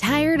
Tired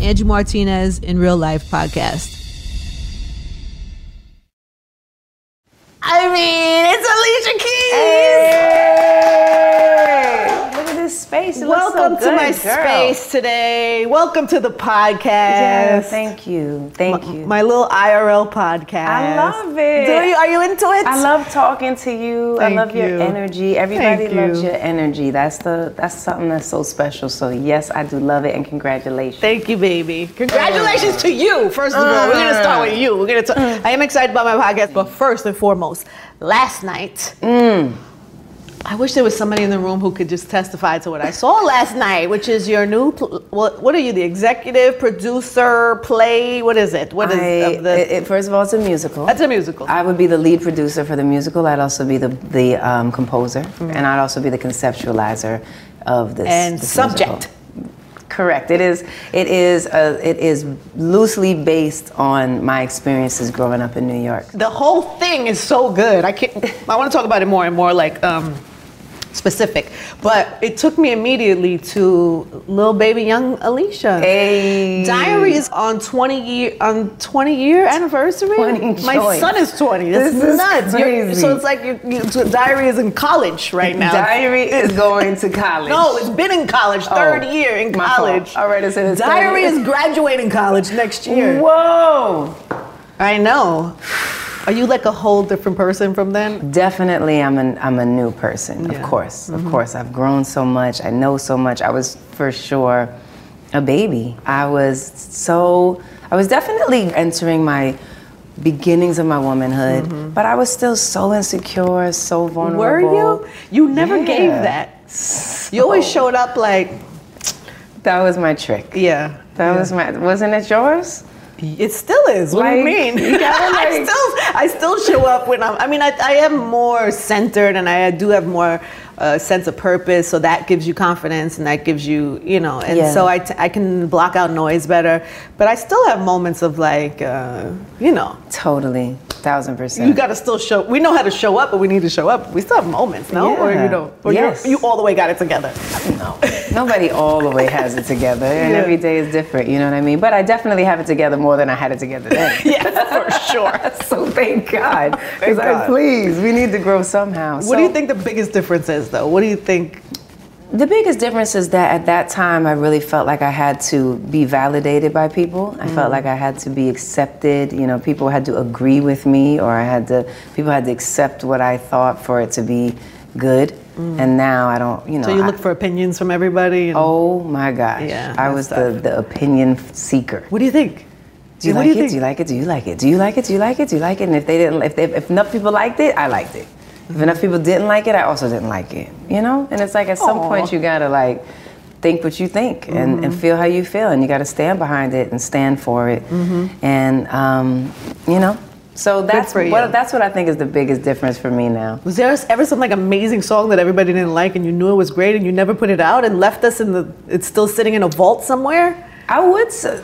Angie Martinez in Real Life Podcast. I mean, it's Alicia Keys. Hey. Look at this space. It welcome looks so good, to my girl. Space today. Welcome to the podcast. Yes, thank you. Thank you. My little IRL podcast. I love it. Are you into it? I love talking to you. I love your energy. Everybody loves your energy. That's something that's so special. So yes, I do love it, and congratulations. Thank you, baby. Congratulations to you. First of all, we're gonna start with you. I am excited about my podcast, but first and foremost. Last night, I wish there was somebody in the room who could just testify to what I saw last night, which is your new, what are you, the executive producer, play, what is it? First of all, it's a musical. That's a musical. I would be the lead producer for the musical. I'd also be the composer, and I'd also be the conceptualizer of this and this subject. Musical. Correct. It is loosely based on my experiences growing up in New York. The whole thing is so good. I want to talk about it more and more, like specific. But it took me immediately to little baby young Alicia. Hey. Diaries on 20-year anniversary. My son is 20. This is nuts. Crazy. So it's like your diary is in college right now. Diary is going to college. No, it's been in college. Third year in college. All right, so diary is graduating college next year. Whoa. I know. Are you like a whole different person from then? Definitely, I'm a new person, yeah. Of course. Mm-hmm. Of course, I've grown so much, I know so much. I was for sure a baby. I was definitely entering my beginnings of my womanhood, but I was still so insecure, so vulnerable. Were you? You never gave that. So, you always showed up like... That was my trick. Yeah. Wasn't it yours? It still is. What do you mean? You gotta I still show up when I am more centered, and I do have more sense of purpose, so that gives you confidence, and that gives you, so I can block out noise better, but I still have moments of like, Totally. 1,000%. You gotta still show, we know how to show up, but we need to show up. We still have moments, no? Yeah. You all the way got it together. No. Nobody all the way has it together, and every day is different, you know what I mean? But I definitely have it together more than I had it together then. Yes, for sure. So thank God. Because please, we need to grow somehow. What do you think the biggest difference is, though? What do you think? The biggest difference is that at that time, I really felt like I had to be validated by people. I felt like I had to be accepted. You know, people had to agree with me, or people had to accept what I thought for it to be good. And now I don't, you know. So you look for opinions from everybody? And oh my gosh. Yeah, I was the opinion seeker. What do you think? Do you like it? Do you like it? Do you like it? Do you like it? Do you like it? Do you like it? And if they didn't, if enough people liked it, I liked it. If enough people didn't like it, I also didn't like it, you know? And it's like at some point you gotta like think what you think and feel how you feel, and you gotta stand behind it and stand for it. And, you know? So that's what I think is the biggest difference for me now. Was there ever some like amazing song that everybody didn't like and you knew it was great and you never put it out and left us in it's still sitting in a vault somewhere? I would say,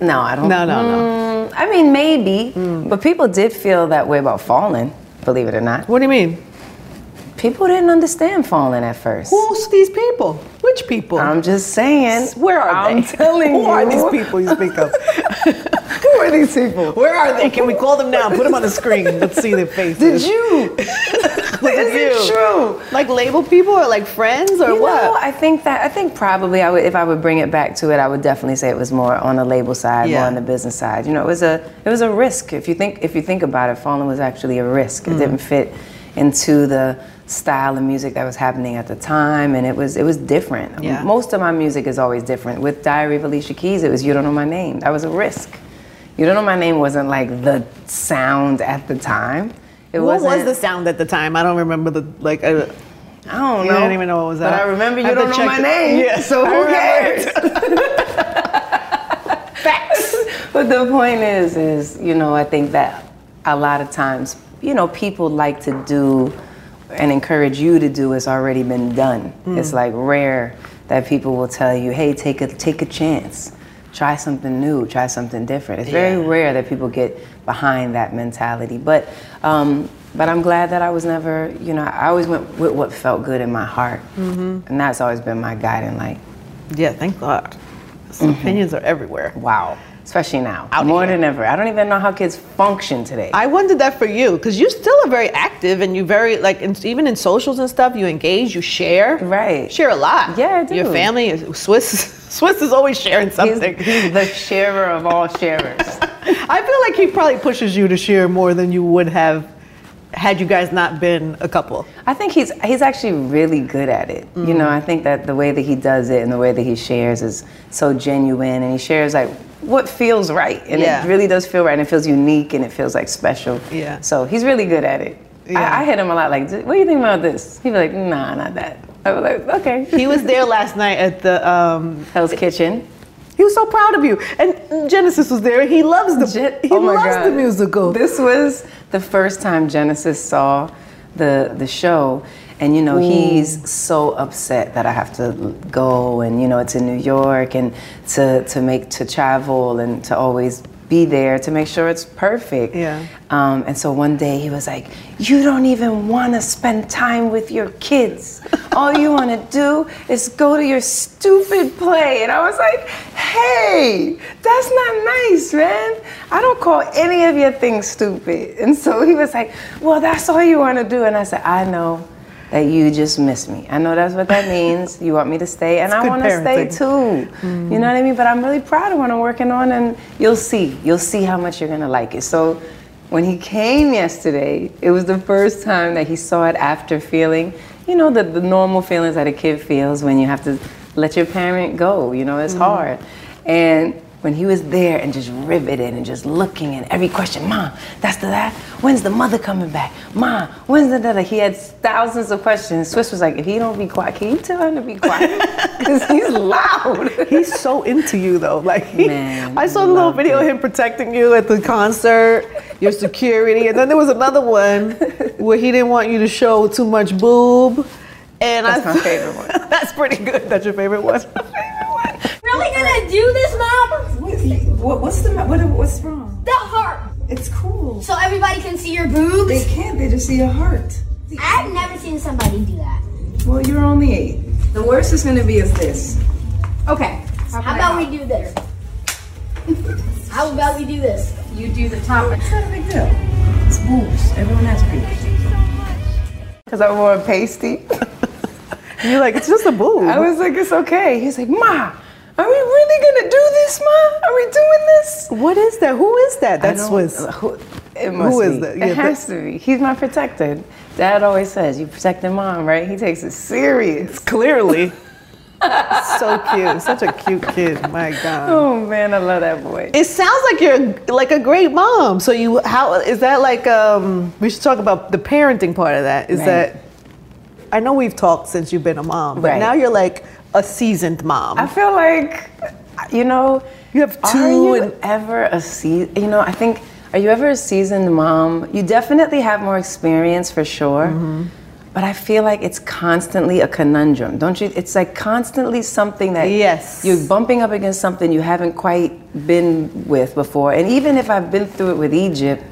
no, I don't. No. I mean, maybe, but people did feel that way about Fallen, believe it or not. What do you mean? People didn't understand Fallen at first. Who's these people? Which people? I'm just saying. Where are they? I'm telling you. Who are these people you speak of? Who are these people? Where are they? Can we call them now? Put them on the screen. Let's see their faces. Did you? Is it true? Like label people or like friends or what? No, I think probably if I would bring it back to it, I would definitely say it was more on the label side, more on the business side. You know, it was a risk. If you think about it, Fallen was actually a risk. It didn't fit into the style and music that was happening at the time, and it was different. Yeah. Most of my music is always different. With Diary of Alicia Keys, it was You Don't Know My Name. That was a risk. You Don't Know My Name wasn't like the sound at the time. What was the sound at the time? I don't remember I don't know. I don't even know what was that. But I remember You Don't Know My Name. Yeah. So who cares? Facts. But the point is, you know, I think that a lot of times, you know, people like to do and encourage you to do has already been done. It's like rare that people will tell you, hey, take a chance, try something new, try something different. It's very rare that people get behind that mentality. But I'm glad that I was never, you know, I always went with what felt good in my heart. And that's always been my guiding light. Yeah, thank God. Opinions are everywhere. Wow. Especially now, more than ever. I don't even know how kids function today. I wondered that for you, because you still are very active and you very, like, even in socials and stuff, you engage, you share. Right. Share a lot. Yeah, I do. Your family, Swiss is always sharing something. He's the sharer of all sharers. I feel like he probably pushes you to share more than you would have had you guys not been a couple. I think he's actually really good at it. You know, I think that the way that he does it and the way that he shares is so genuine, and he shares, like, what feels right, and it really does feel right, and it feels unique, and it feels like special. Yeah. So he's really good at it. Yeah. I hit him a lot, like, what do you think about this? He'd be like, nah, not that. I was like, okay. He was there last night at the Hell's Kitchen. He was so proud of you, and Genesis was there. He loves the musical. This was the first time Genesis saw the show. And, you know, he's so upset that I have to go, and, you know, it's in New York, and to travel and to always be there to make sure it's perfect. Yeah. And so one day he was like, you don't even want to spend time with your kids. All you want to do is go to your stupid play. And I was like, hey, that's not nice, man. I don't call any of your things stupid. And so he was like, well, that's all you want to do. And I said, I know that you just miss me. I know that's what that means. You want me to stay, and I want to stay too. You know what I mean? But I'm really proud of what I'm working on, and you'll see how much you're gonna like it. So when he came yesterday, it was the first time that he saw it after feeling, you know, the normal feelings that a kid feels when you have to let your parent go, you know, it's hard. And when he was there and just riveted and just looking at every question, Mom, that's that? When's the mother coming back? Mom, when's the da-da? He had thousands of questions. Swiss was like, if he don't be quiet, can you tell him to be quiet? Because he's loud. He's so into you, though. Like, I saw the little video of him protecting you at the concert, your security. And then there was another one where he didn't want you to show too much boob. And that's my favorite one. That's pretty good. That's your favorite one. Really gonna do this, Mom? What's wrong? The heart. It's cool. So everybody can see your boobs? They can't. They just see your heart. I've never seen somebody do that. Well, you're only 8. The worst is gonna be is this. Okay. How about we do this? How about we do this? You do the top. It's not a big deal. It's boobs. Everyone has boobs. Because I wore a pasty. You're like, it's just a boob. I was like, it's okay. He's like, Ma, are we really gonna do this, Ma? Are we doing this? What is that? Who is that? That's Swiss. It must Who is be. That? Yeah, it has to be. He's my protector. Dad always says, you protecting mom, right? He takes it serious. Clearly. So cute. Such a cute kid. My God. Oh man, I love that boy. It sounds like you're like a great mom. So you, how is that like, we should talk about the parenting part of that. Is right. that, I know we've talked since you've been a mom, but right. now you're like a seasoned mom. I feel like, you know. You have two. Are you ever a seasoned, you know, I think, are you ever a seasoned mom? You definitely have more experience for sure. Mm-hmm. But I feel like it's constantly a conundrum, don't you? It's like constantly something that yes. you're bumping up against something you haven't quite been with before. And even if I've been through it with Egypt,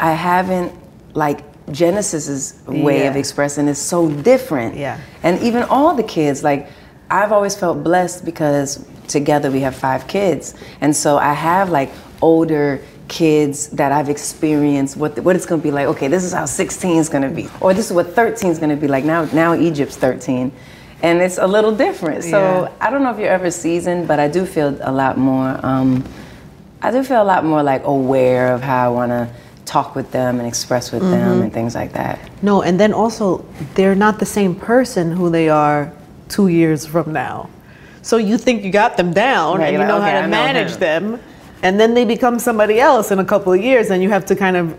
I haven't, like, Genesis's way yeah. of expressing is so different. Yeah. And even all the kids, like, I've always felt blessed because together we have 5 kids. And so I have, like, older kids that I've experienced what it's gonna be like. Okay, this is how 16 is gonna be, or this is what 13 is gonna be like. Now Egypt's 13, and it's a little different. So yeah. I don't know if you're ever seasoned, but I do feel a lot more. I do feel a lot more like aware of how I wanna talk with them and express with mm-hmm. them and things like that. No, and then also they're not the same person who they are 2 years from now. So you think you got them down, right, and you like, know okay, how to manage them. And then they become somebody else in a couple of years, and you have to kind of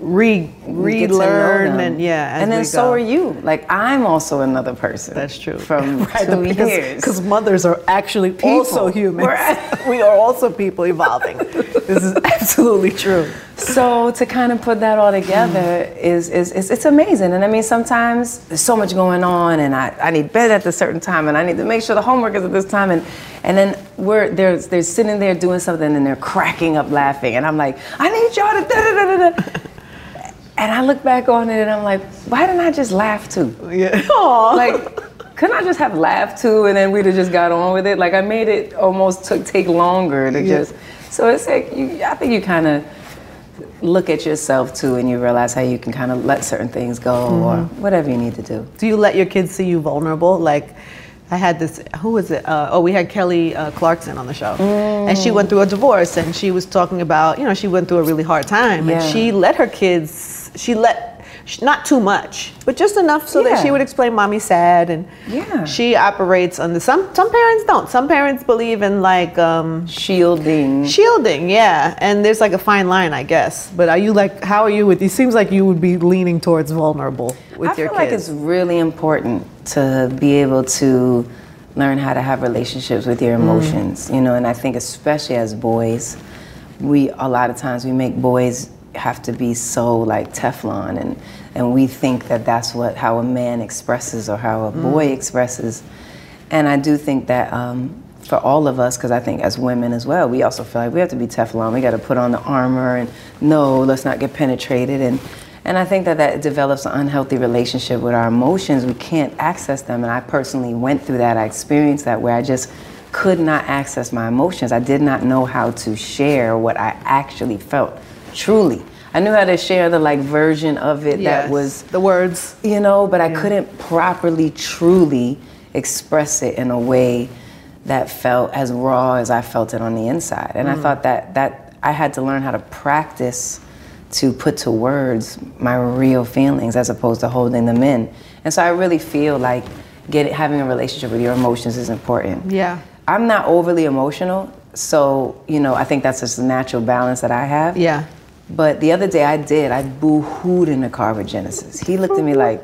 relearn and yeah. And then so are you. Like I'm also another person. That's true. From right, 2 years, because mothers are actually people. Also humans. We are also people evolving. This is absolutely true. So to kind of put that all together is it's amazing. And I mean, sometimes there's so much going on, and I need bed at a certain time, and I need to make sure the homework is at this time, and then they're sitting there doing something, and they're cracking up laughing, and I'm like, I need y'all to da-da-da-da-da. And I look back on it, and I'm like, why didn't I just laugh too? Yeah. Aww. Like, couldn't I just have laughed too, and then we'd have just got on with it? Like, I made it almost take longer to yeah. just. So it's like, I think you kind of look at yourself too, and you realize how you can kind of let certain things go, mm-hmm. or whatever you need to do. Do you let your kids see you vulnerable? Like, I had this, who was it? We had Kelly Clarkson on the show. Mm. And she went through a divorce, and she was talking about, you know, she went through a really hard time. Yeah. And she let her kids, not too much, but just enough so yeah. that she would explain mommy's sad. And yeah. she operates under, some parents don't. Some parents believe in like... shielding. Shielding, yeah. And there's like a fine line, I guess. But are you like, how are you with, it seems like you would be leaning towards vulnerable with your kids. I feel like it's really important to be able to learn how to have relationships with your emotions, you know, and I think especially as boys, a lot of times we make boys have to be so like Teflon, and we think that that's how a man expresses or how a boy expresses, and I do think that for all of us, because I think as women as well, we also feel like we have to be Teflon, we got to put on the armor, and no, let's not get penetrated, And I think that develops an unhealthy relationship with our emotions. We can't access them. And I personally went through that. I experienced that where I just could not access my emotions. I did not know how to share what I actually felt, truly. I knew how to share the like version of it yes, that was... the words. You know, but I couldn't properly, truly express it in a way that felt as raw as I felt it on the inside. And I thought that I had to learn how to practice to put to words my real feelings as opposed to holding them in. And so I really feel like having a relationship with your emotions is important. Yeah. I'm not overly emotional, so, you know, I think that's just a natural balance that I have. Yeah. But the other day I boo-hooed in the car with Genesis. He looked at me like...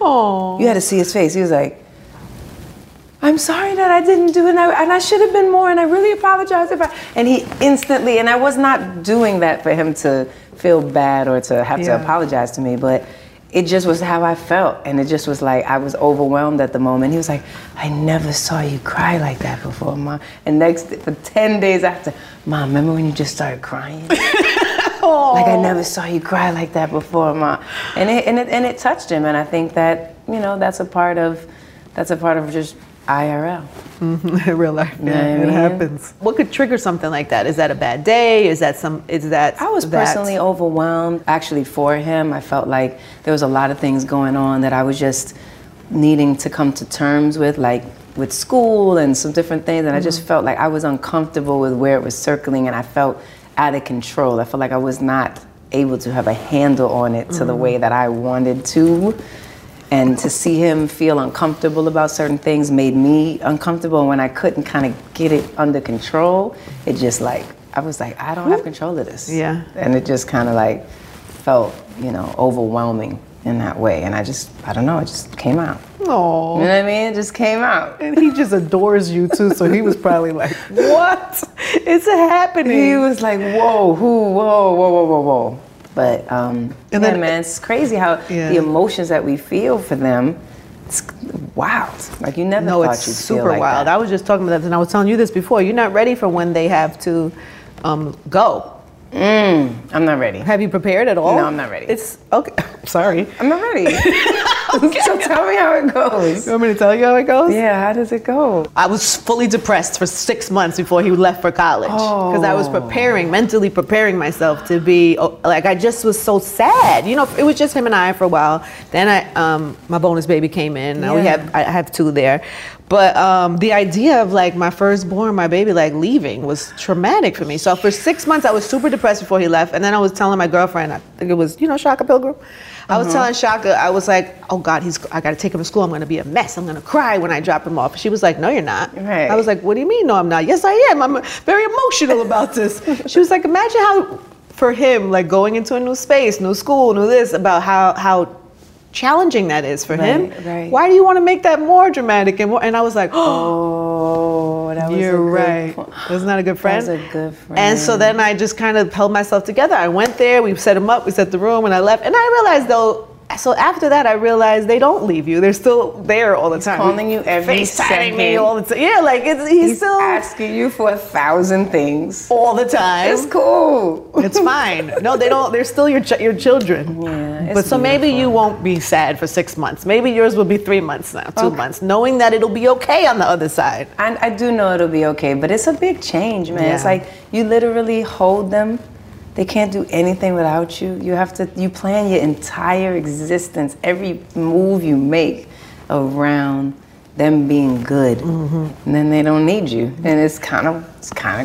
Aww. You had to see his face. He was like, I'm sorry that I didn't do it, and I should have been more, and I really apologize if I... And he instantly, and I was not doing that for him to feel bad or to have to apologize to me, but it just was how I felt, and it just was like, I was overwhelmed at the moment. He was like, I never saw you cry like that before, Mom. And for 10 days after, Mom, remember when you just started crying? Like, I never saw you cry like that before, Mom. And it touched him, and I think that, you know, that's a part of just... IRL. Mm-hmm. In real life, yeah, I mean, it happens. What could trigger something like that? Is that a bad day? I was personally overwhelmed. Actually, for him, I felt like there was a lot of things going on that I was just needing to come to terms with, like with school and some different things, and I just felt like I was uncomfortable with where it was circling, and I felt out of control. I felt like I was not able to have a handle on it to the way that I wanted to. And to see him feel uncomfortable about certain things made me uncomfortable. And when I couldn't kind of get it under control, it just like, I was like, I don't have control of this. Yeah. And it just kind of like felt, you know, overwhelming in that way. And I just, I don't know, it just came out. Oh, you know what I mean? It just came out. And he just adores you too, so he was probably like, what? It's happening. He was like, whoa, who, whoa, whoa, whoa, whoa, whoa. But and yeah, then, man, it's crazy how the emotions that we feel for them, it's wild. Like you never thought you'd feel like that. No, it's super wild. I was just talking about that, and I was telling you this before. You're not ready for when they have to go. I'm not ready. Have you prepared at all? No, I'm not ready. It's okay. Sorry. I'm not ready. Okay. So tell me how it goes. You want me to tell you how it goes? Yeah, how does it go? I was fully depressed for 6 months before he left for college. Because I was preparing, mentally preparing myself to be, like, I just was so sad. You know, it was just him and I for a while. Then I, my bonus baby came in. Now I have two there. But the idea of like my firstborn, my baby, like leaving was traumatic for me. So for 6 months, I was super depressed before he left. And then I was telling my girlfriend, I think it was, you know, Shaka Pilgrim. I was telling Shaka, I was like, oh God, I got to take him to school. I'm going to be a mess. I'm going to cry when I drop him off. She was like, no, you're not. Right. I was like, what do you mean? No, I'm not. Yes, I am. I'm very emotional about this. She was like, imagine how, for him, like going into a new space, new school, new this, about how challenging that is for him. Right. Why do you want to make that more dramatic? And I was like, oh, that was you're a right. Wasn't that a good friend? That was a good friend. And so then I just kind of held myself together. I went there, we set him up, we set the room, and I left. And I realized though, so after that I realized they don't leave you. They're still there all the time. He's calling you every FaceTiming me all the time. Yeah, like it's, he's still asking you for 1,000 things all the time. It's cool. It's fine. No, they don't. They're still your children. Yeah. But so beautiful. Maybe you won't be sad for 6 months. Maybe yours will be 3 months now, 2 months, knowing that it'll be okay on the other side. And I do know it'll be okay, but it's a big change, man. Yeah. It's like you literally hold them. They can't do anything without you. You have to, you plan your entire existence, every move you make around them being good. And then they don't need you. And it's kind of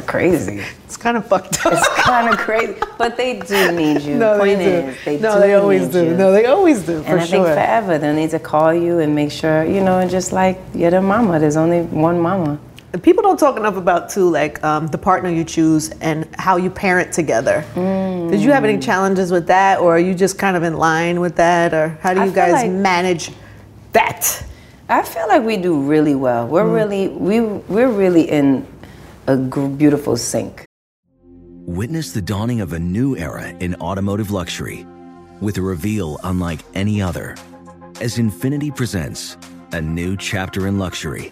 crazy. It's kind of fucked up. It's kind of crazy. But they do need you. No, point they do. Is, they no, do they always do. You. No, they always do. And I think forever they'll need to call you and make sure, you know, and just like you're their mama. There's only one mama. People don't talk enough about, too, like the partner you choose and how you parent together. Did you have any challenges with that, or are you just kind of in line with that, or how do you guys manage that? I feel like we do really well. We're really in a beautiful sync. Witness the dawning of a new era in automotive luxury with a reveal unlike any other as Infiniti presents a new chapter in luxury.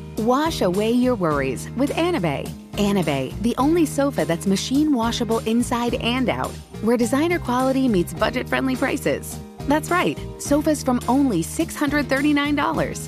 Wash away your worries with Anabei. Anabei, the only sofa that's machine washable inside and out, where designer quality meets budget-friendly prices. That's right, sofas from only $639.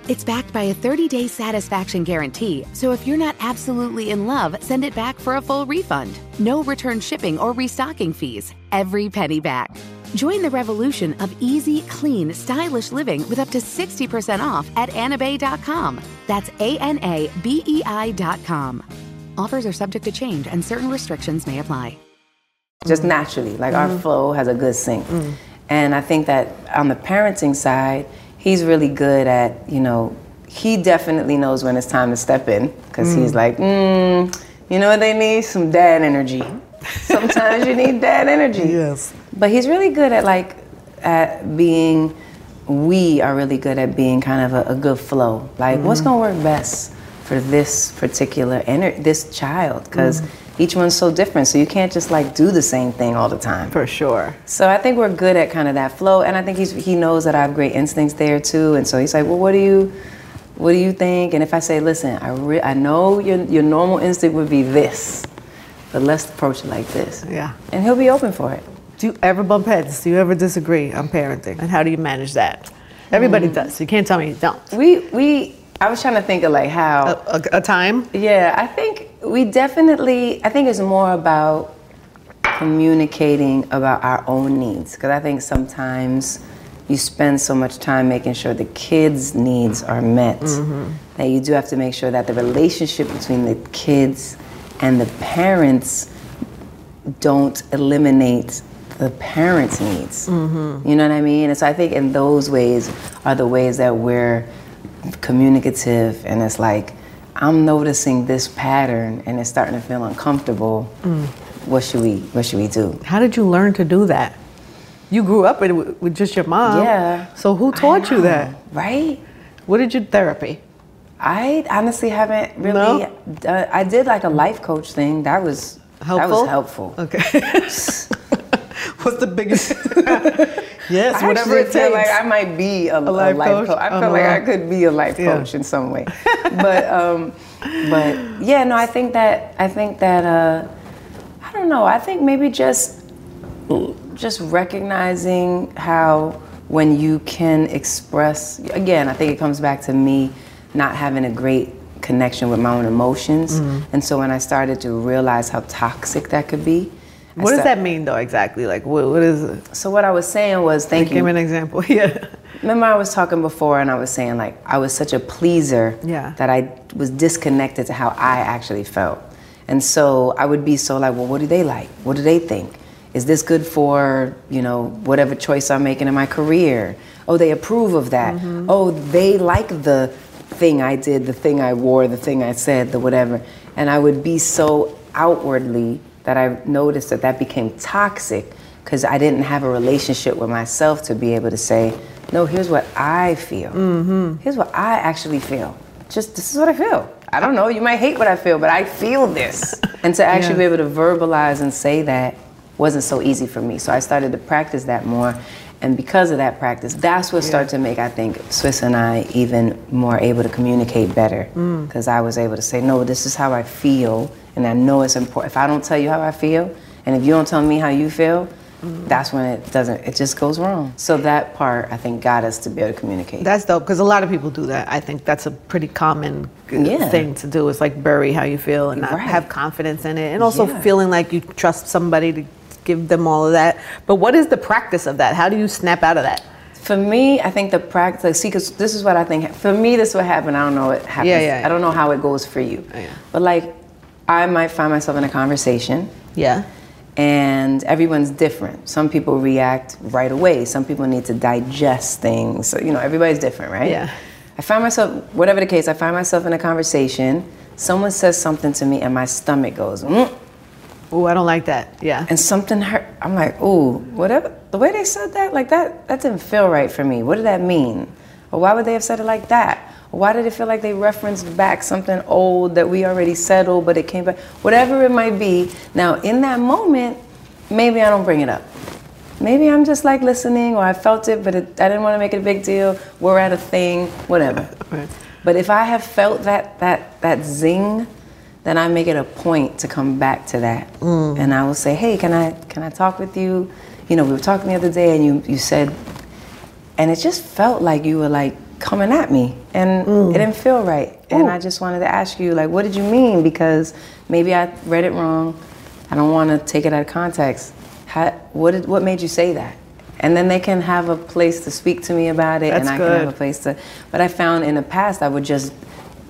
It's backed by a 30-day satisfaction guarantee, so if you're not absolutely in love, send it back for a full refund. No return shipping or restocking fees. Every penny back. Join the revolution of easy, clean, stylish living with up to 60% off at anabei.com. That's ANABEI.com. Offers are subject to change and certain restrictions may apply. Just naturally, like our flow has a good sync. And I think that on the parenting side, he's really good at, you know, he definitely knows when it's time to step in because he's like, you know what they need? Some dad energy. Sometimes you need dad energy. Yes. But he's really good at like, at being, we are really good at being kind of a good flow. Like what's gonna work best for this particular, this child? Because each one's so different. So you can't just like do the same thing all the time. For sure. So I think we're good at kind of that flow. And I think he knows that I have great instincts there too. And so he's like, well, what do you think? And if I say, listen, I know your normal instinct would be this, but let's approach it like this. Yeah. And he'll be open for it. Do you ever bump heads? Do you ever disagree on parenting? And how do you manage that? Everybody does. You can't tell me you don't. I was trying to think of like how. A time? Yeah, I think I think it's more about communicating about our own needs. Because I think sometimes you spend so much time making sure the kids' needs are met that you do have to make sure that the relationship between the kids and the parents don't eliminate the parents' needs. You know what I mean? And so I think in those ways are the ways that we're communicative, and it's like I'm noticing this pattern and it's starting to feel uncomfortable. What should we do? How did you learn to do that? You grew up with just your mom. Yeah. So who taught you that? Right? What did you therapy? I honestly haven't really I did like a life coach thing. That was helpful. Okay. What's the biggest? Yes, I whatever it takes. Like I might be a life coach. I feel like I could be a life coach in some way. But yeah, no, I think that I don't know. I think maybe just recognizing how when you can express again. I think it comes back to me not having a great connection with my own emotions, and so when I started to realize how toxic that could be. What does that mean, though, exactly? Like, what is it? So what I was saying was, give me an example, Remember I was talking before and I was saying, like, I was such a pleaser that I was disconnected to how I actually felt. And so I would be so like, well, what do they like? What do they think? Is this good for, you know, whatever choice I'm making in my career? Oh, they approve of that. Oh, they like the thing I did, the thing I wore, the thing I said, the whatever. And I would be so outwardly that I noticed that became toxic because I didn't have a relationship with myself to be able to say, no, here's what I feel. Here's what I actually feel. Just this is what I feel. I don't know, you might hate what I feel, but I feel this. And to actually be able to verbalize and say that wasn't so easy for me. So I started to practice that more. And because of that practice, that's what started to make, I think, Swiss and I even more able to communicate better. Because I was able to say, no, this is how I feel. And I know it's important. If I don't tell you how I feel, and if you don't tell me how you feel, that's when it just goes wrong. So that part, I think, got us to be able to communicate. That's dope, because a lot of people do that. I think that's a pretty common thing to do, is like bury how you feel and not have confidence in it. And also feeling like you trust somebody to give them all of that. But what is the practice of that? How do you snap out of that? For me, I think the practice, see, because this is what I think, for me, this is what happened. I don't know what happens. I don't know how it goes for you. But like, I might find myself in a conversation. Yeah. And everyone's different. Some people react right away. Some people need to digest things. So, you know, everybody's different, right? Yeah. I find myself, whatever the case, I find myself in a conversation. Someone says something to me and my stomach goes, ooh, I don't like that. Yeah. And something hurt. I'm like, ooh, whatever. The way they said that, like that didn't feel right for me. What did that mean? Or why would they have said it like that? Or why did it feel like they referenced back something old that we already settled, but it came back? Whatever it might be. Now, in that moment, maybe I don't bring it up. Maybe I'm just like listening, or I felt it, but I didn't want to make it a big deal. We're at a thing, whatever. Right. But if I have felt that zing, then I make it a point to come back to that. Mm. And I will say, hey, can I talk with you? You know, we were talking the other day and you said, and it just felt like you were like coming at me and it didn't feel right. Ooh. And I just wanted to ask you, like, what did you mean? Because maybe I read it wrong. I don't want to take it out of context. What made you say that? And then they can have a place to speak to me about it. That's and I good. Can have a place to, but I found in the past I would just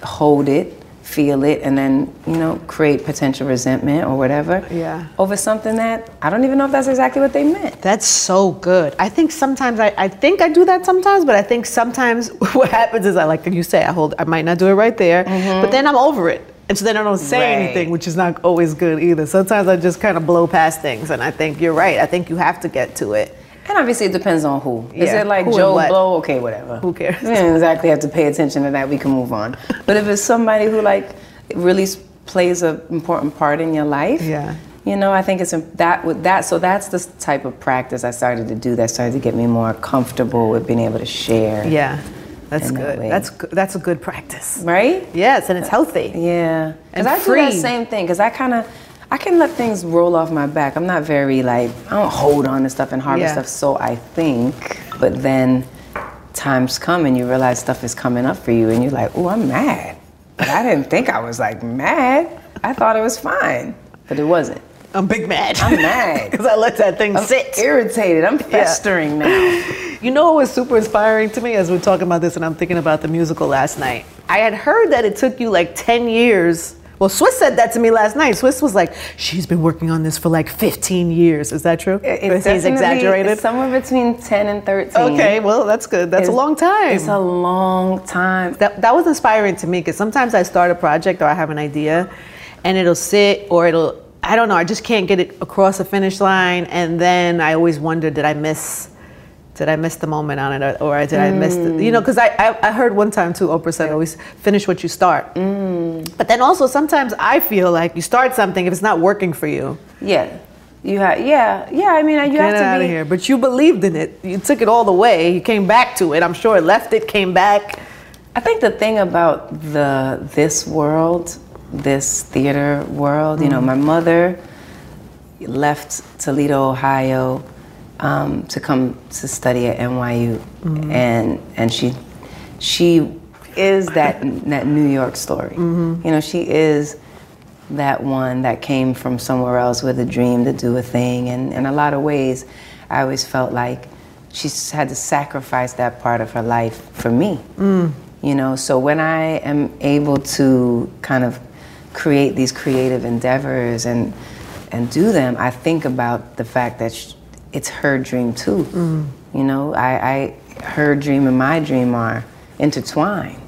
hold it, feel it, and then, you know, create potential resentment or whatever over something that I don't even know if that's exactly what they meant. That's so good. I think sometimes, I think I do that sometimes, but I think sometimes what happens is I, like you say, I might not do it right there, but then I'm over it. And so then I don't say anything, which is not always good either. Sometimes I just kind of blow past things, and I think you're right. I think you have to get to it. And obviously it depends on who. Yeah. Is it like who Joe Blow? Okay, whatever. Who cares? We didn't exactly have to pay attention to that. We can move on. But if it's somebody who like really plays an important part in your life, you know, I think it's that. So that's the type of practice I started to do that started to get me more comfortable with being able to share. Yeah, that's good. That's a good practice, right? Yes, and it's healthy. Yeah, because I do that same thing. Because I can let things roll off my back. I'm not very like, I don't hold on to stuff and harbor stuff, so I think. But then times come and you realize stuff is coming up for you and you're like, oh, I'm mad. But I didn't think I was like mad. I thought it was fine, but it wasn't. I'm big mad. I'm mad. Because I let that thing sit. I'm irritated. I'm festering now. You know what was super inspiring to me as we're talking about this and I'm thinking about the musical last night? I had heard that it took you like 10 years. Well, Swiss said that to me last night. Swiss was like, she's been working on this for like 15 years. Is that true? He's exaggerated? It's somewhere between 10 and 13. Okay, well, that's good. That's a long time. It's a long time. That was inspiring to me because sometimes I start a project or I have an idea and it'll sit or it'll, I don't know, I just can't get it across the finish line. And then I always wonder, did I miss the moment on it or did I miss the, you know, because I heard one time too, Oprah said, always finish what you start. But then also sometimes I feel like you start something if it's not working for you. Yeah. I mean, you have to get out of here. But you believed in it. You took it all the way. You came back to it. I'm sure left it, came back. I think the thing about this world, this theater world, you know, my mother left Toledo, Ohio, to come to study at NYU, and she is that New York story. You know, she is that one that came from somewhere else with a dream to do a thing, and in a lot of ways, I always felt like she's had to sacrifice that part of her life for me. You know, so when I am able to kind of create these creative endeavors and do them, I think about the fact that it's her dream too. You know, I her dream and my dream are intertwined,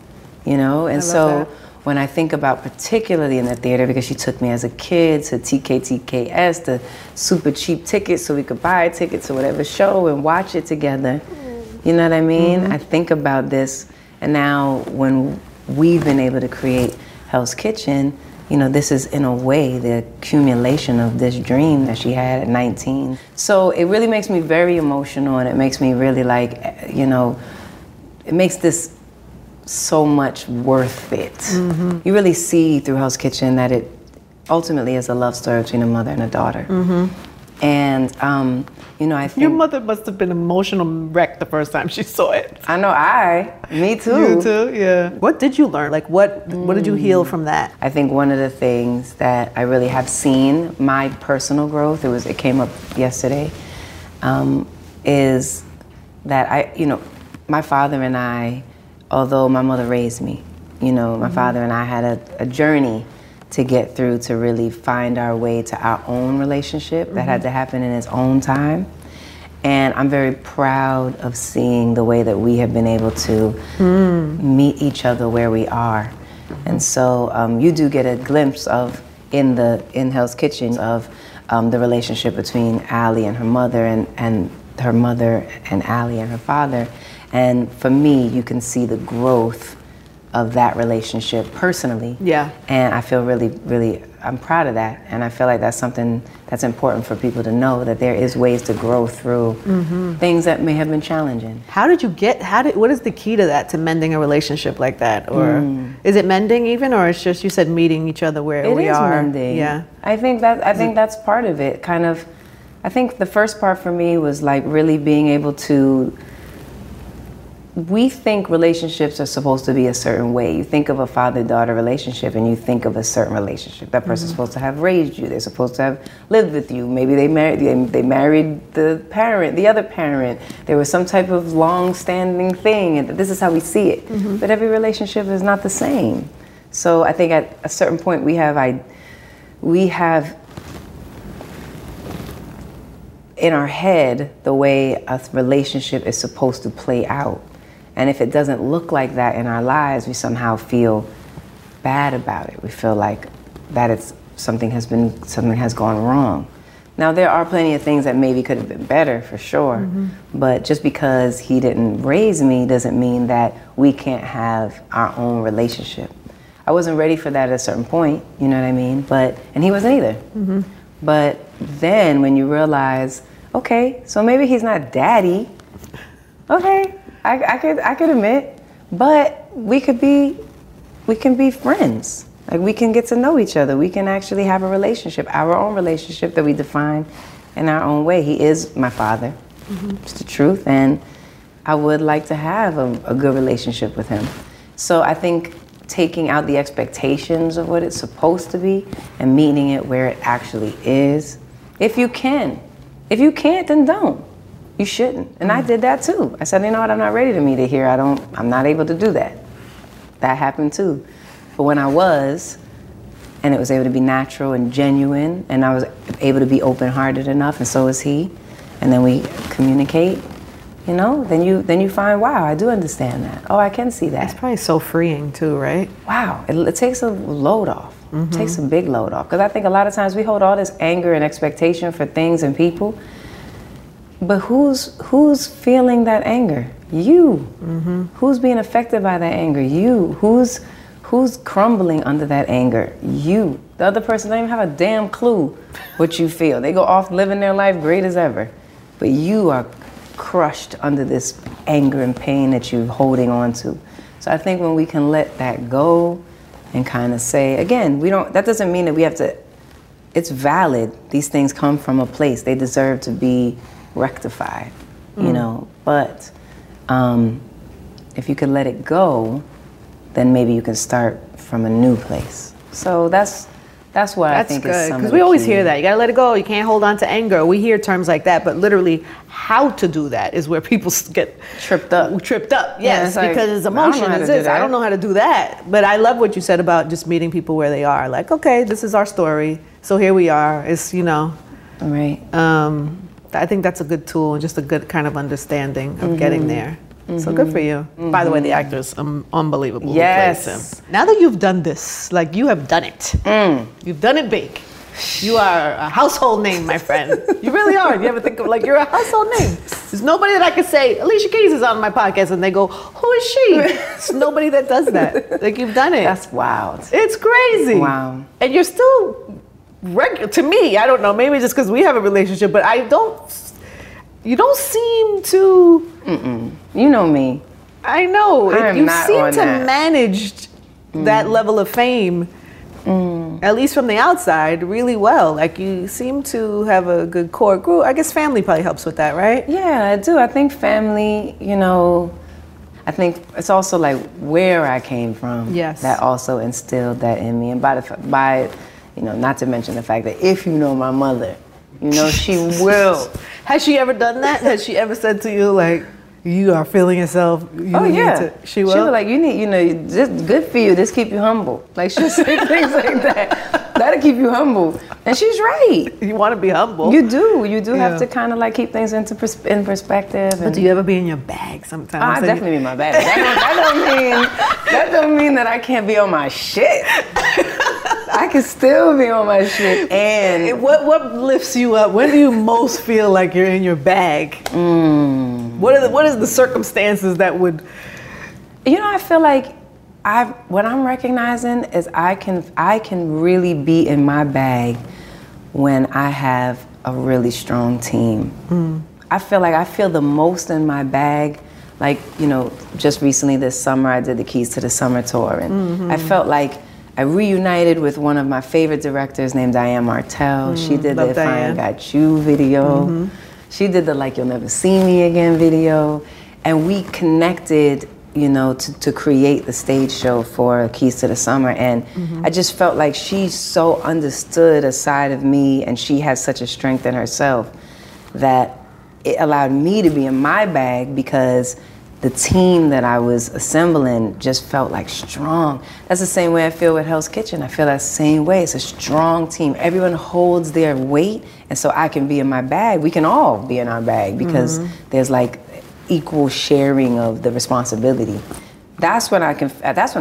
you know? And so when I think about particularly in the theater, because she took me as a kid to TKTKS, the super cheap tickets so we could buy a ticket to whatever show and watch it together. You know what I mean? I think about this, and now when we've been able to create Hell's Kitchen, you know, this is, in a way, the accumulation of this dream that she had at 19. So it really makes me very emotional, and it makes me really like, you know, it makes this so much worth it. You really see through Hell's Kitchen that it ultimately is a love story between a mother and a daughter. And, you know, I think... Your mother must have been an emotional wreck the first time she saw it. I know, me too. You too, yeah. What did you learn? Like, what did you heal from that? I think one of the things that I really have seen, my personal growth, it came up yesterday, is that you know, my father and I, although my mother raised me, you know, my father and I had a journey to get through to really find our way to our own relationship that had to happen in its own time. And I'm very proud of seeing the way that we have been able to meet each other where we are. And so you do get a glimpse of, in Hell's Kitchen, of the relationship between Allie and her mother, and her mother and Allie and her father. And for me, you can see the growth of that relationship personally. Yeah. And I feel really, really, I'm proud of that. And I feel like that's something that's important for people to know, that there is ways to grow through things that may have been challenging. How did you get, what is the key to that, to mending a relationship like that? Or is it mending even, or it's just, you said meeting each other where we are? It is mending. Yeah. I think that's part of it, kind of. I think the first part for me was like really being able to, we think relationships are supposed to be a certain way. You think of a father-daughter relationship and you think of a certain relationship. That person's supposed to have raised you. They're supposed to have lived with you. Maybe they married the parent, the other parent. There was some type of long-standing thing, and this is how we see it. But every relationship is not the same. So I think at a certain point we have in our head the way a relationship is supposed to play out. And if it doesn't look like that in our lives, we somehow feel bad about it. We feel like that it's something has gone wrong. Now, there are plenty of things that maybe could have been better, for sure. But just because he didn't raise me doesn't mean that we can't have our own relationship. I wasn't ready for that at a certain point, you know what I mean? And he wasn't either. But then when you realize, okay, so maybe he's not daddy, okay. I could admit, but we can be friends. Like, we can get to know each other. We can actually have a relationship, our own relationship that we define in our own way. He is my father. It's the truth, and I would like to have a good relationship with him. So I think taking out the expectations of what it's supposed to be and meeting it where it actually is, if you can. If you can't, then don't. You shouldn't. And I did that too. I said, you know what, I'm not ready to meet it here. I'm not able to do that. That happened too. But when I was, and it was able to be natural and genuine, and I was able to be open-hearted enough, and so is he, and then we communicate, you know, then you find, wow, I do understand that. Oh, I can see that. It's probably so freeing too, right? Wow, it takes a load off. It takes a big load off. Because I think a lot of times we hold all this anger and expectation for things and people, but who's feeling that anger? You. Who's being affected by that anger? You. Who's crumbling under that anger? You. The other person doesn't even have a damn clue what you feel. They go off living their life great as ever. But you are crushed under this anger and pain that you're holding on to. So I think when we can let that go and kind of say, again, that doesn't mean that we have to, it's valid. These things come from a place. They deserve to be rectified, you know, but if you could let it go, then maybe you can start from a new place. So that's what I think is something. Because we always hear that, you gotta let it go, you can't hold on to anger. We hear terms like that, but literally how to do that is where people get tripped up, yes, yeah, because it's emotion, I don't know how to do that. But I love what you said about just meeting people where they are, like, okay, this is our story, so here we are, it's, you know. Right. I think that's a good tool and just a good kind of understanding of getting there. So good for you. By the way, the actor is unbelievable. Yes. Who plays him. Now that you've done this, like, you have done it. You've done it big. You are a household name, my friend. You really are. You ever think of, like, you're a household name. There's nobody that I could say, Alicia Keys is on my podcast, and they go, who is she? There's nobody that does that. Like, you've done it. That's wild. It's crazy. Wow. And you're still... to me, I don't know, maybe just because we have a relationship, but you don't seem to... You know me. I know. You seem to manage that level of fame, at least from the outside, really well. Like, you seem to have a good core group. I guess family probably helps with that, right? Yeah, I do. I think family, you know... I think it's also, like, where I came from. Yes. That also instilled that in me. And by you know, not to mention the fact that if you know my mother, you know she will. Has she ever done that? Has she ever said to you, like, you are feeling yourself. You need to shoot up. She was like, you need, you know, just good for you. This keep you humble. Like she'll say things like that. That'll keep you humble. And she's right. You want to be humble. You do. You do have to kind of like keep things into in perspective. But do you ever be in your bag sometimes? I definitely be in my bag. That don't mean that I can't be on my shit. I can still be on my shit. And what lifts you up? When do you most feel like you're in your bag? What is the circumstances that would? You know, I feel like what I'm recognizing is I can really be in my bag when I have a really strong team. I feel the most in my bag. Like, you know, just recently this summer I did the Keys to the Summer tour, and I felt like I reunited with one of my favorite directors named Diane Martel. She did the If I Ain't Got You video. She did the Like You'll Never See Me Again video. And we connected, you know, to create the stage show for Keys to the Summer. And I just felt like she so understood a side of me, and she has such a strength in herself that it allowed me to be in my bag because the team that I was assembling just felt like strong. That's the same way I feel with Hell's Kitchen. I feel that same way. It's a strong team. Everyone holds their weight, and so I can be in my bag. We can all be in our bag because there's like equal sharing of the responsibility. That's when I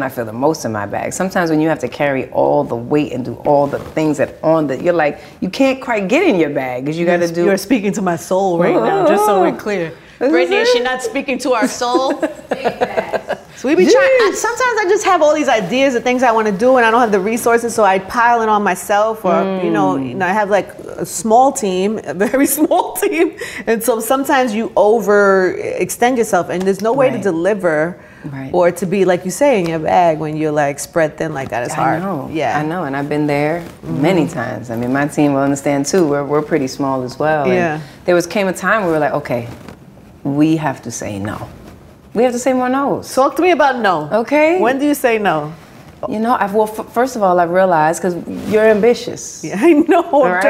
feel the most in my bag. Sometimes when you have to carry all the weight and do all the things you're like, you can't quite get in your bag because you got to do. You're speaking to my soul right now, just so we're clear. Brittany, is she not speaking to our soul? So we be trying. Sometimes I just have all these ideas of things I want to do, and I don't have the resources, so I pile it on myself, or you know, I have like a small team, a very small team, and so sometimes you overextend yourself, and there's no way to deliver, or to be like you say in your bag when you're like spread thin like that. It's hard. I know, and I've been there many times. I mean, my team will understand too. We're pretty small as well. Yeah, and came a time where we were like, okay. We have to say no. We have to say more no's. Talk to me about no. Okay. When do you say no? You know, first of all, I realized because you're ambitious. Yeah, I know. Right? I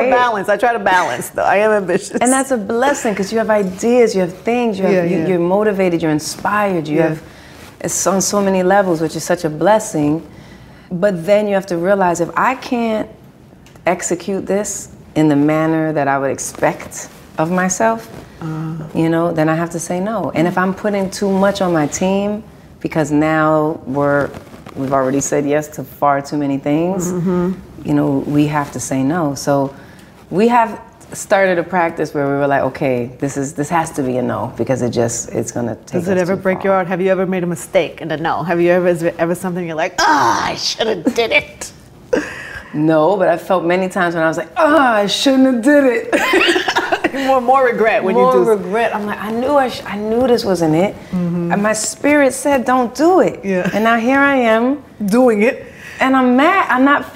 try to balance, though. I am ambitious. And that's a blessing because you have ideas, you have things, you're motivated, you're inspired, you have it's on so many levels, which is such a blessing. But then you have to realize if I can't execute this in the manner that I would expect of myself, you know, then I have to say no. And if I'm putting too much on my team, because now we've already said yes to far too many things, you know, we have to say no. So we have started a practice where we were like, okay, this has to be a no because it's gonna take. Does it ever break your heart? Have you ever made a mistake and a no? Have you ever something you're like, I should have did it? No, but I felt many times when I was like, I shouldn't have did it. more regret when you do. More regret. I'm like, I knew this wasn't it. And my spirit said, don't do it. Yeah. And now here I am doing it. And I'm mad. I'm not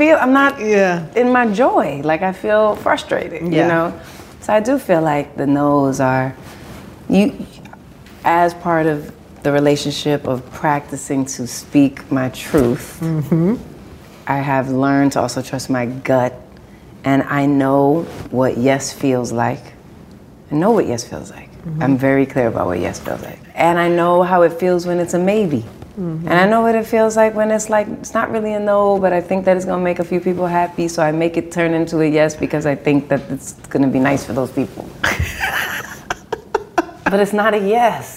in my joy. Like I feel frustrated, you know? So I do feel like the no's are, as part of the relationship of practicing to speak my truth, I have learned to also trust my gut, and I know what yes feels like. I'm very clear about what yes feels like. And I know how it feels when it's a maybe. And I know what it feels like when it's like, it's not really a no, but I think that it's gonna make a few people happy, so I make it turn into a yes because I think that it's gonna be nice for those people. But it's not a yes,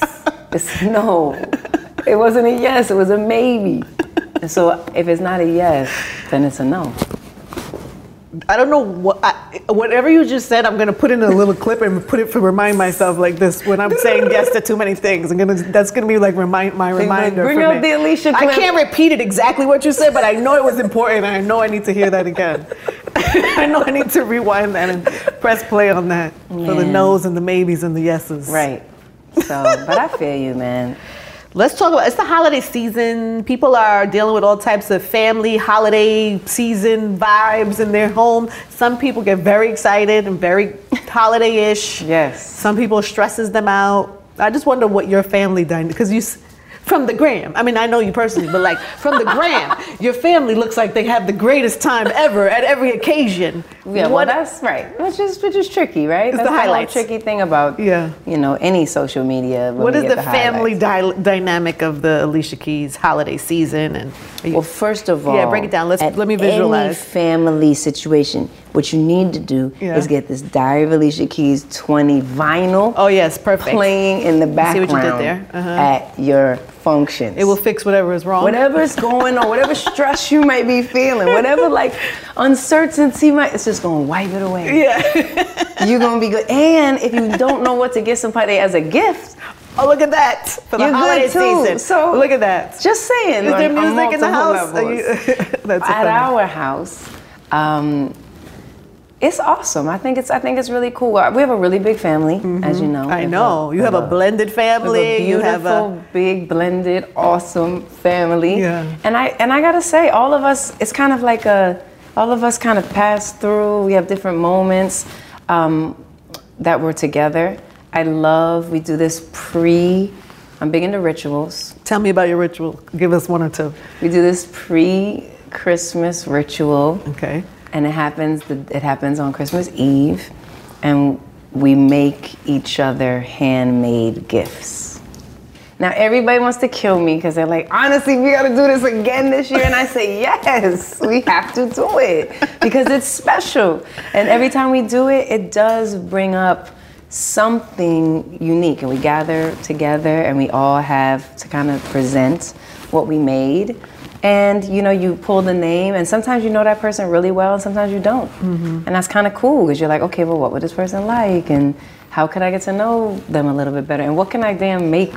it's a no. It wasn't a yes, it was a maybe. And so if it's not a yes, then it's a no. I don't know whatever you just said, I'm going to put in a little clip and put it to remind myself like this. When I'm saying yes to too many things, that's going to be like reminder for me. Bring up the Alicia clip. I can't repeat it exactly what you said, but I know it was important. I know I need to hear that again. I know I need to rewind that and press play on that for the no's and the maybes and the yeses. Right. So, but I feel you, man. Let's talk about, it's the holiday season. People are dealing with all types of family, holiday season vibes in their home. Some people get very excited and very holiday-ish. Yes. Some people stresses them out. I just wonder what your family dynamic, because from the gram. I mean, I know you personally, but like from the gram, your family looks like they have the greatest time ever at every occasion. Yeah, well, that's right. Which is tricky, right? That's the highlight. Tricky thing about any social media. What is the family dynamic of the Alicia Keys holiday season? And well, first of all, break it down. Let me visualize. Any family situation. What you need to do is get this Diary of Alicia Keys 20 vinyl. Oh yes, perfect. Playing in the background. See what you did there? Uh-huh. At your functions. It will fix whatever is wrong. Whatever's going on, whatever stress you might be feeling, whatever uncertainty it's just gonna wipe it away. Yeah. You're gonna be good. And if you don't know what to get somebody as a gift. Oh, look at that. For the holiday season. So look at that. Just saying. Is there music in the house? That's at our house. It's awesome. I think it's really cool. We have a really big family, mm-hmm. as you know. I know. You have a blended family. You have a big blended awesome family. Yeah. And I got to say, all of us, it's kind of like all of us kind of pass through. We have different moments that we're together. We do this I'm big into rituals. Tell me about your ritual. Give us one or two. We do this pre-Christmas ritual. Okay. And it happens on Christmas Eve, and we make each other handmade gifts. Now everybody wants to kill me because they're like, honestly, we gotta do this again this year. And I say, yes, we have to do it because it's special. And every time we do it, it does bring up something unique. And we gather together and we all have to kind of present what we made. And you pull the name, and sometimes you know that person really well, and sometimes you don't. Mm-hmm. And that's kind of cool because you're like, okay, well, what would this person like, and how could I get to know them a little bit better, and what can I make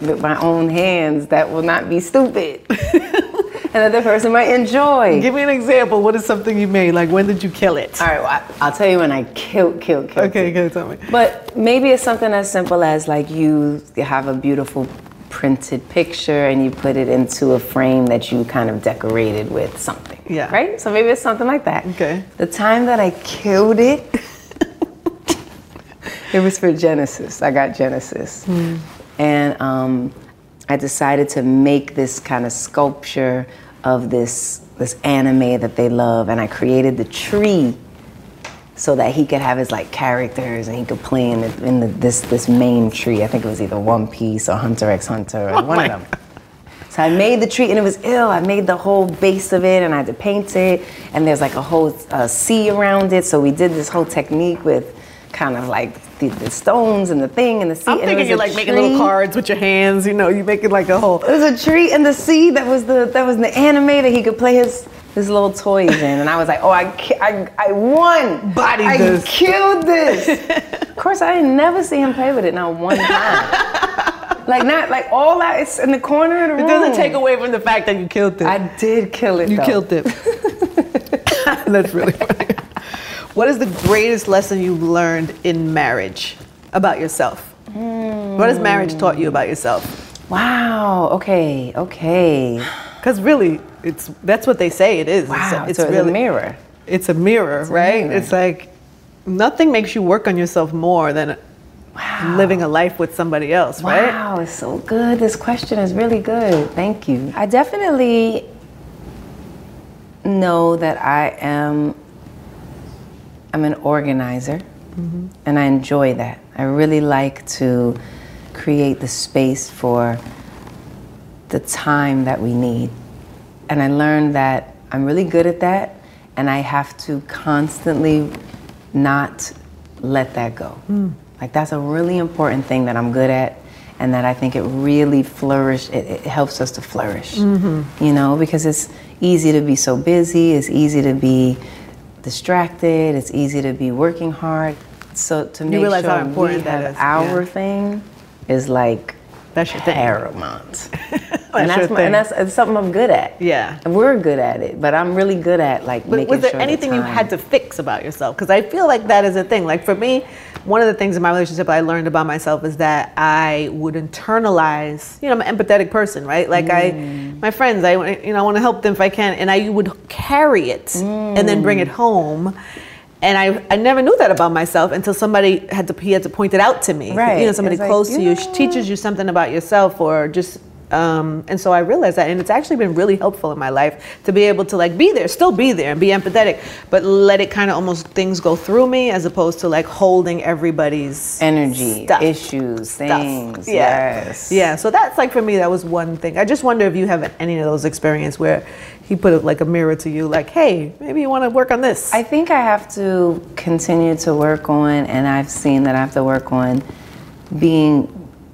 with my own hands that will not be stupid, and that the person might enjoy. Give me an example. What is something you made? Like, when did you kill it? All right, well, I'll tell you when I killed. Okay, go tell me. But maybe it's something as simple as like you have a beautiful printed picture and you put it into a frame that you kind of decorated with something. Yeah. Right? So maybe it's something like that. Okay. The time that I killed it, it was for Genesis. I got Genesis. Mm. And I decided to make this kind of sculpture of this anime that they love, and I created the tree so that he could have his characters and he could play in this main tree. I think it was either One Piece or Hunter x Hunter, or one of them. So I made the tree and it was ill. I made the whole base of it and I had to paint it. And there's a whole sea around it. So we did this whole technique with kind of the stones and the thing and the sea. I'm thinking you're making little cards with your hands. You make it like a whole. It was a tree and the sea that was the anime that he could play his little toys in, and I was like, oh, I won. I killed this. Of course, I ain't never seen him play with it, not one time. All that, it's in the corner of the room. It doesn't take away from the fact that you killed it. I did kill it, though. You killed it. That's really funny. What is the greatest lesson you learned in marriage about yourself? Mm. What has marriage taught you about yourself? Wow, okay. Because really, that's what they say it is. Wow, it's really a mirror. It's a mirror, right? It's like nothing makes you work on yourself more than living a life with somebody else, right? Wow, it's so good. This question is really good. Thank you. I definitely know that I'm an organizer, mm-hmm. and I enjoy that. I really like to create the space for the time that we need. And I learned that I'm really good at that, and I have to constantly not let that go. Mm. That's a really important thing that I'm good at, and that I think it really it helps us to flourish, mm-hmm. Because it's easy to be so busy, it's easy to be distracted, it's easy to be working hard. So to make sure how important we have that is. Our thing is that's your paramount. That's something I'm good at. Yeah. And we're good at it, but I'm really good at making sure. Was there anything you had to fix about yourself? Because I feel like that is a thing. For me, one of the things in my relationship I learned about myself is that I would internalize, I'm an empathetic person, right? My friends, I want to help them if I can. And I would carry it and then bring it home. And I never knew that about myself until somebody had to point it out to me. Right. Somebody close to you teaches you something about yourself, or just And so I realized that, and it's actually been really helpful in my life to be able to like be there, still be there and be empathetic, but let it kind of almost things go through me as opposed to like holding everybody's energy, issues, things. Yeah. Yes. Yeah. So that's like, for me, that was one thing. I just wonder if you have any of those experiences where he put like a mirror to you, like, hey, maybe you want to work on this. I think I have to continue to work on, and I've seen that I have to work on being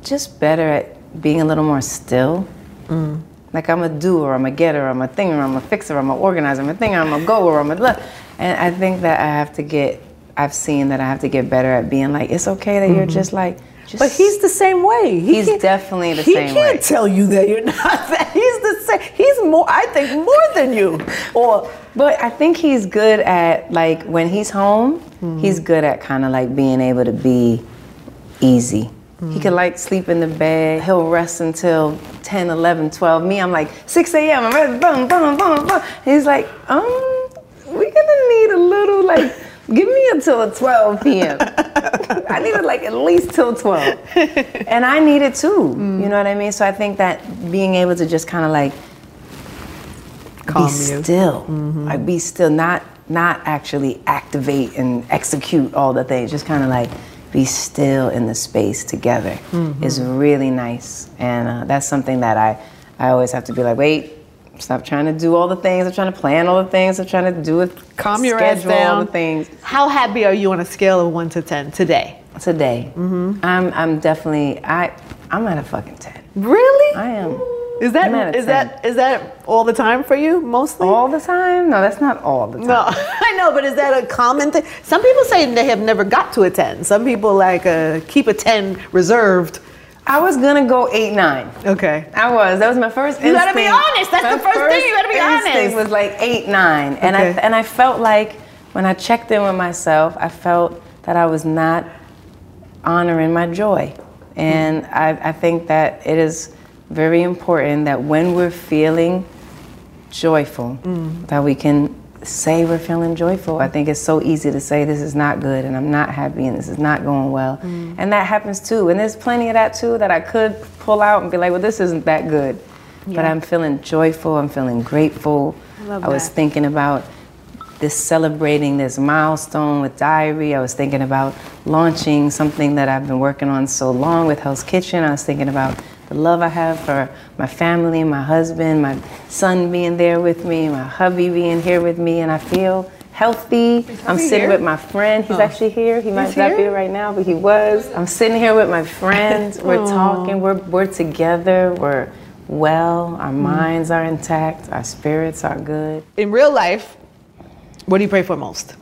just better at being a little more still. Mm. Like, I'm a doer, I'm a getter, I'm a thinger, I'm a fixer, I'm an organizer, I'm a thinger, I'm a goer, I'm a look. And I think that I've seen that I have to get better at being like, it's okay that you're just like, just. But he's the same way. He's definitely the same way. He can't tell you that you're not that. He's the same, he's more, I think, more than you. But I think he's good at, like, when he's home, he's good at kind of like being able to be easy. He could like sleep in the bed. He'll rest until 10, 11, 12. Me, I'm like 6 a.m. I'm ready, boom, boom, boom, boom. He's like, we're gonna need a little like, give me until 12 p.m. I need it like at least till 12. And I need it too, you know what I mean? So I think that being able to just kind of like calm, be still, like be still, not actually activate and execute all the things, just kind of like, be still in the space together is really nice. And that's something that I always have to be like, wait, stop trying to do all the things. I'm trying to plan all the things. I'm trying to do it. Calm your ass down. All the things. How happy are you on a scale of 1 to 10 today? Today. I'm definitely, I'm at a fucking 10. Really? I am. Is that all the time for you, mostly? All the time? No, that's not all the time. No, I know, but is that a common thing? Some people say they have never got to a 10. Some people like keep a 10 reserved. I was gonna go 8, 9. Okay. That was my first instinct. You gotta be honest. That's the first thing. You gotta be honest. My first instinct was like 8, 9, and okay. I felt like when I checked in with myself, I felt that I was not honoring my joy, and I think that it is very important that when we're feeling joyful, that we can say we're feeling joyful. I think it's so easy to say this is not good and I'm not happy and this is not going well. And that happens too. And there's plenty of that too that I could pull out and be like, well, this isn't that good. Yeah. But I'm feeling joyful, I'm feeling grateful. I was thinking about this, celebrating this milestone with Diary. I was thinking about launching something that I've been working on so long with Hell's Kitchen. I was thinking about the love I have for my family, my husband, my son being there with me, my hubby being here with me, and I feel healthy. I'm sitting here with my friend. He's actually here. He might not be right now, but he was. I'm sitting here with my friends. We're talking. We're together. We're well. Our minds are intact. Our spirits are good. In real life, what do you pray for most?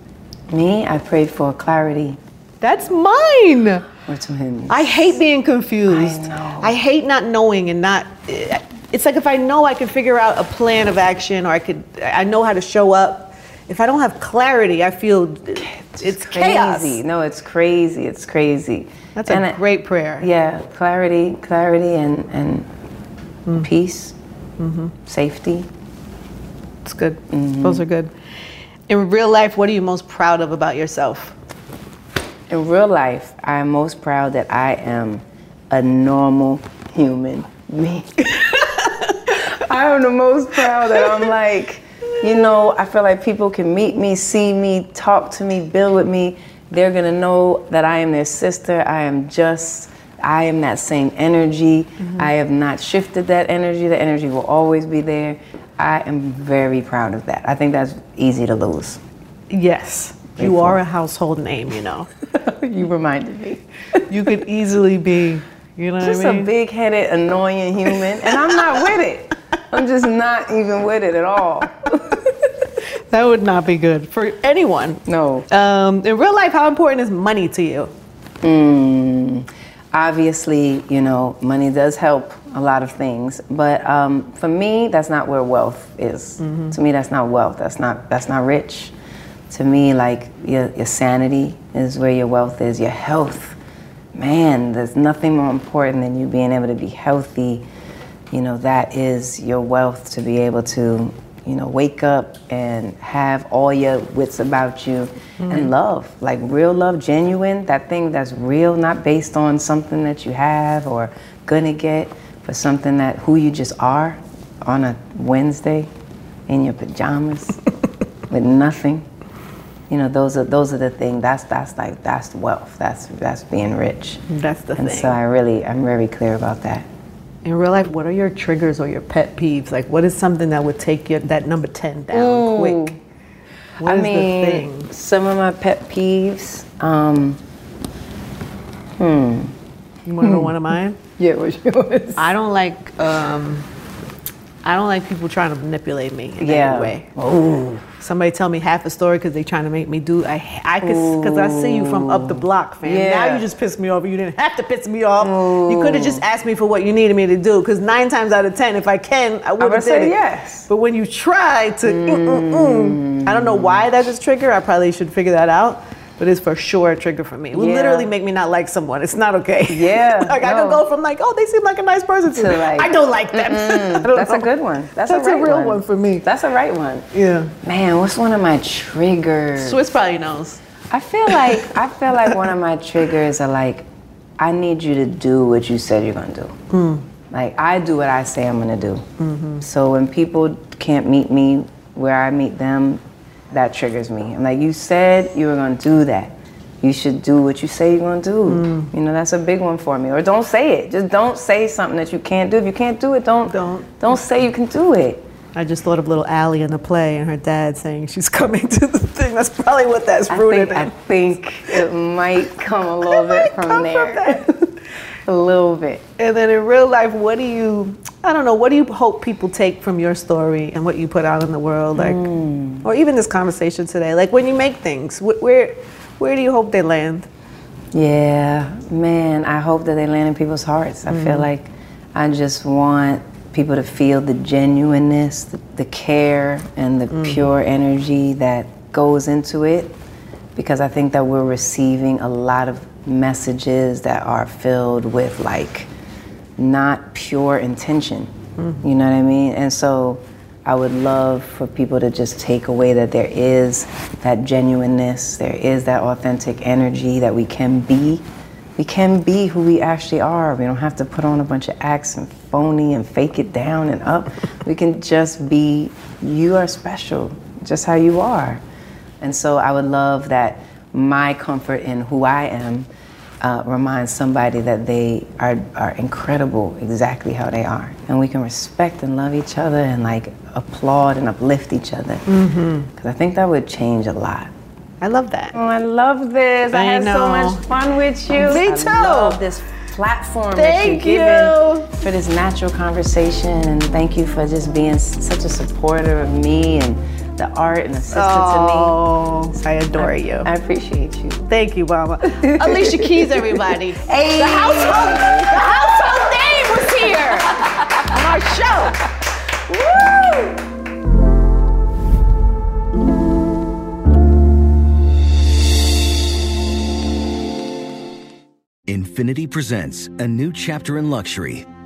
Me? I pray for clarity. That's mine. Or twins. I hate being confused. I know. I hate not knowing and not. It's like if I know I can figure out a plan of action, or I know how to show up. If I don't have clarity, I feel it's chaos. No, it's crazy. It's crazy. That's a great prayer. Yeah, clarity, and peace, safety. It's good. Those are good. In real life, what are you most proud of about yourself? In real life, I'm most proud that I am a normal human me. I am the most proud that I'm like, you know, I feel like people can meet me, see me, talk to me, build with me. They're gonna know that I am their sister. I am that same energy. I have not shifted that energy. The energy will always be there. I am very proud of that. I think that's easy to lose. Yes. You are a household name, you know. You reminded me. You could easily be, you know just what I mean? Just a big-headed, annoying human, and I'm not with it. I'm just not even with it at all. That would not be good for anyone. No. In real life, how important is money to you? Obviously, you know, money does help a lot of things, but for me, that's not where wealth is. To me, that's not wealth. That's not rich. To me, like, your sanity is where your wealth is, your health. Man, there's nothing more important than you being able to be healthy. You know, that is your wealth, to be able to, you know, wake up and have all your wits about you and love, like real love, genuine, that thing that's real, not based on something that you have or gonna get, for something that who you just are on a Wednesday in your pajamas with nothing. You know, those are the thing. That's wealth. That's being rich. That's the thing. And so I'm very clear about that. In real life, what are your triggers or your pet peeves? Like, what is something that would take that number 10 down quick? What is the thing? Some of my pet peeves. You want to know one of mine? Yeah, what's yours? I don't like people trying to manipulate me in any way. Ooh. Somebody tell me half a story because they trying to make me do. Because I see you from up the block, fam. Yeah. Now you just pissed me off. You didn't have to piss me off. Ooh. You could have just asked me for what you needed me to do. Because 9 times out of 10, if I can, I would have said yes. But when you try to, I don't know why that's a trigger. I probably should figure that out. But it's for sure a trigger for me. It will literally make me not like someone. It's not okay. Yeah. I could go from like, oh, they seem like a nice person to like, I don't like them. That's a good one. That's a real one for me. That's a right one. Yeah. Man, what's one of my triggers? Swiss probably knows. I feel like one of my triggers are like, I need you to do what you said you're gonna do. Like I do what I say I'm gonna do. So when people can't meet me where I meet them, that triggers me. I'm like, you said you were gonna do that. You should do what you say you're gonna do. You know, that's a big one for me. Or don't say it. Just don't say something that you can't do. If you can't do it, don't say you can do it. I just thought of little Allie in the play and her dad saying she's coming to the thing. That's probably what that's rooted in. I think it might come a little bit from there. A little bit. And then in real life, what do you hope people take from your story and what you put out in the world? Like, or even this conversation today, like when you make things, where do you hope they land? Yeah, man, I hope that they land in people's hearts. I feel like I just want people to feel the genuineness, the care and the pure energy that goes into it. Because I think that we're receiving a lot of messages that are filled with like not pure intention. You know what I mean? And so I would love for people to just take away that there is that genuineness, there is that authentic energy that we can be who we actually are. We don't have to put on a bunch of acts and phony and fake it down and up. We can just be, you are special, just how you are. And so I would love that my comfort in who I am reminds somebody that they are incredible exactly how they are. And we can respect and love each other and like applaud and uplift each other. Because I think that would change a lot. I love that. Oh, I love this. I had so much fun with you. Me too. I love this platform that you're giving for this natural conversation. And thank you for just being such a supporter of me and the art and assistance to me. I adore you. I appreciate you. Thank you, Mama. Alicia Keys, everybody. Hey. The household name was here on our show. Woo! Infiniti presents a new chapter in luxury.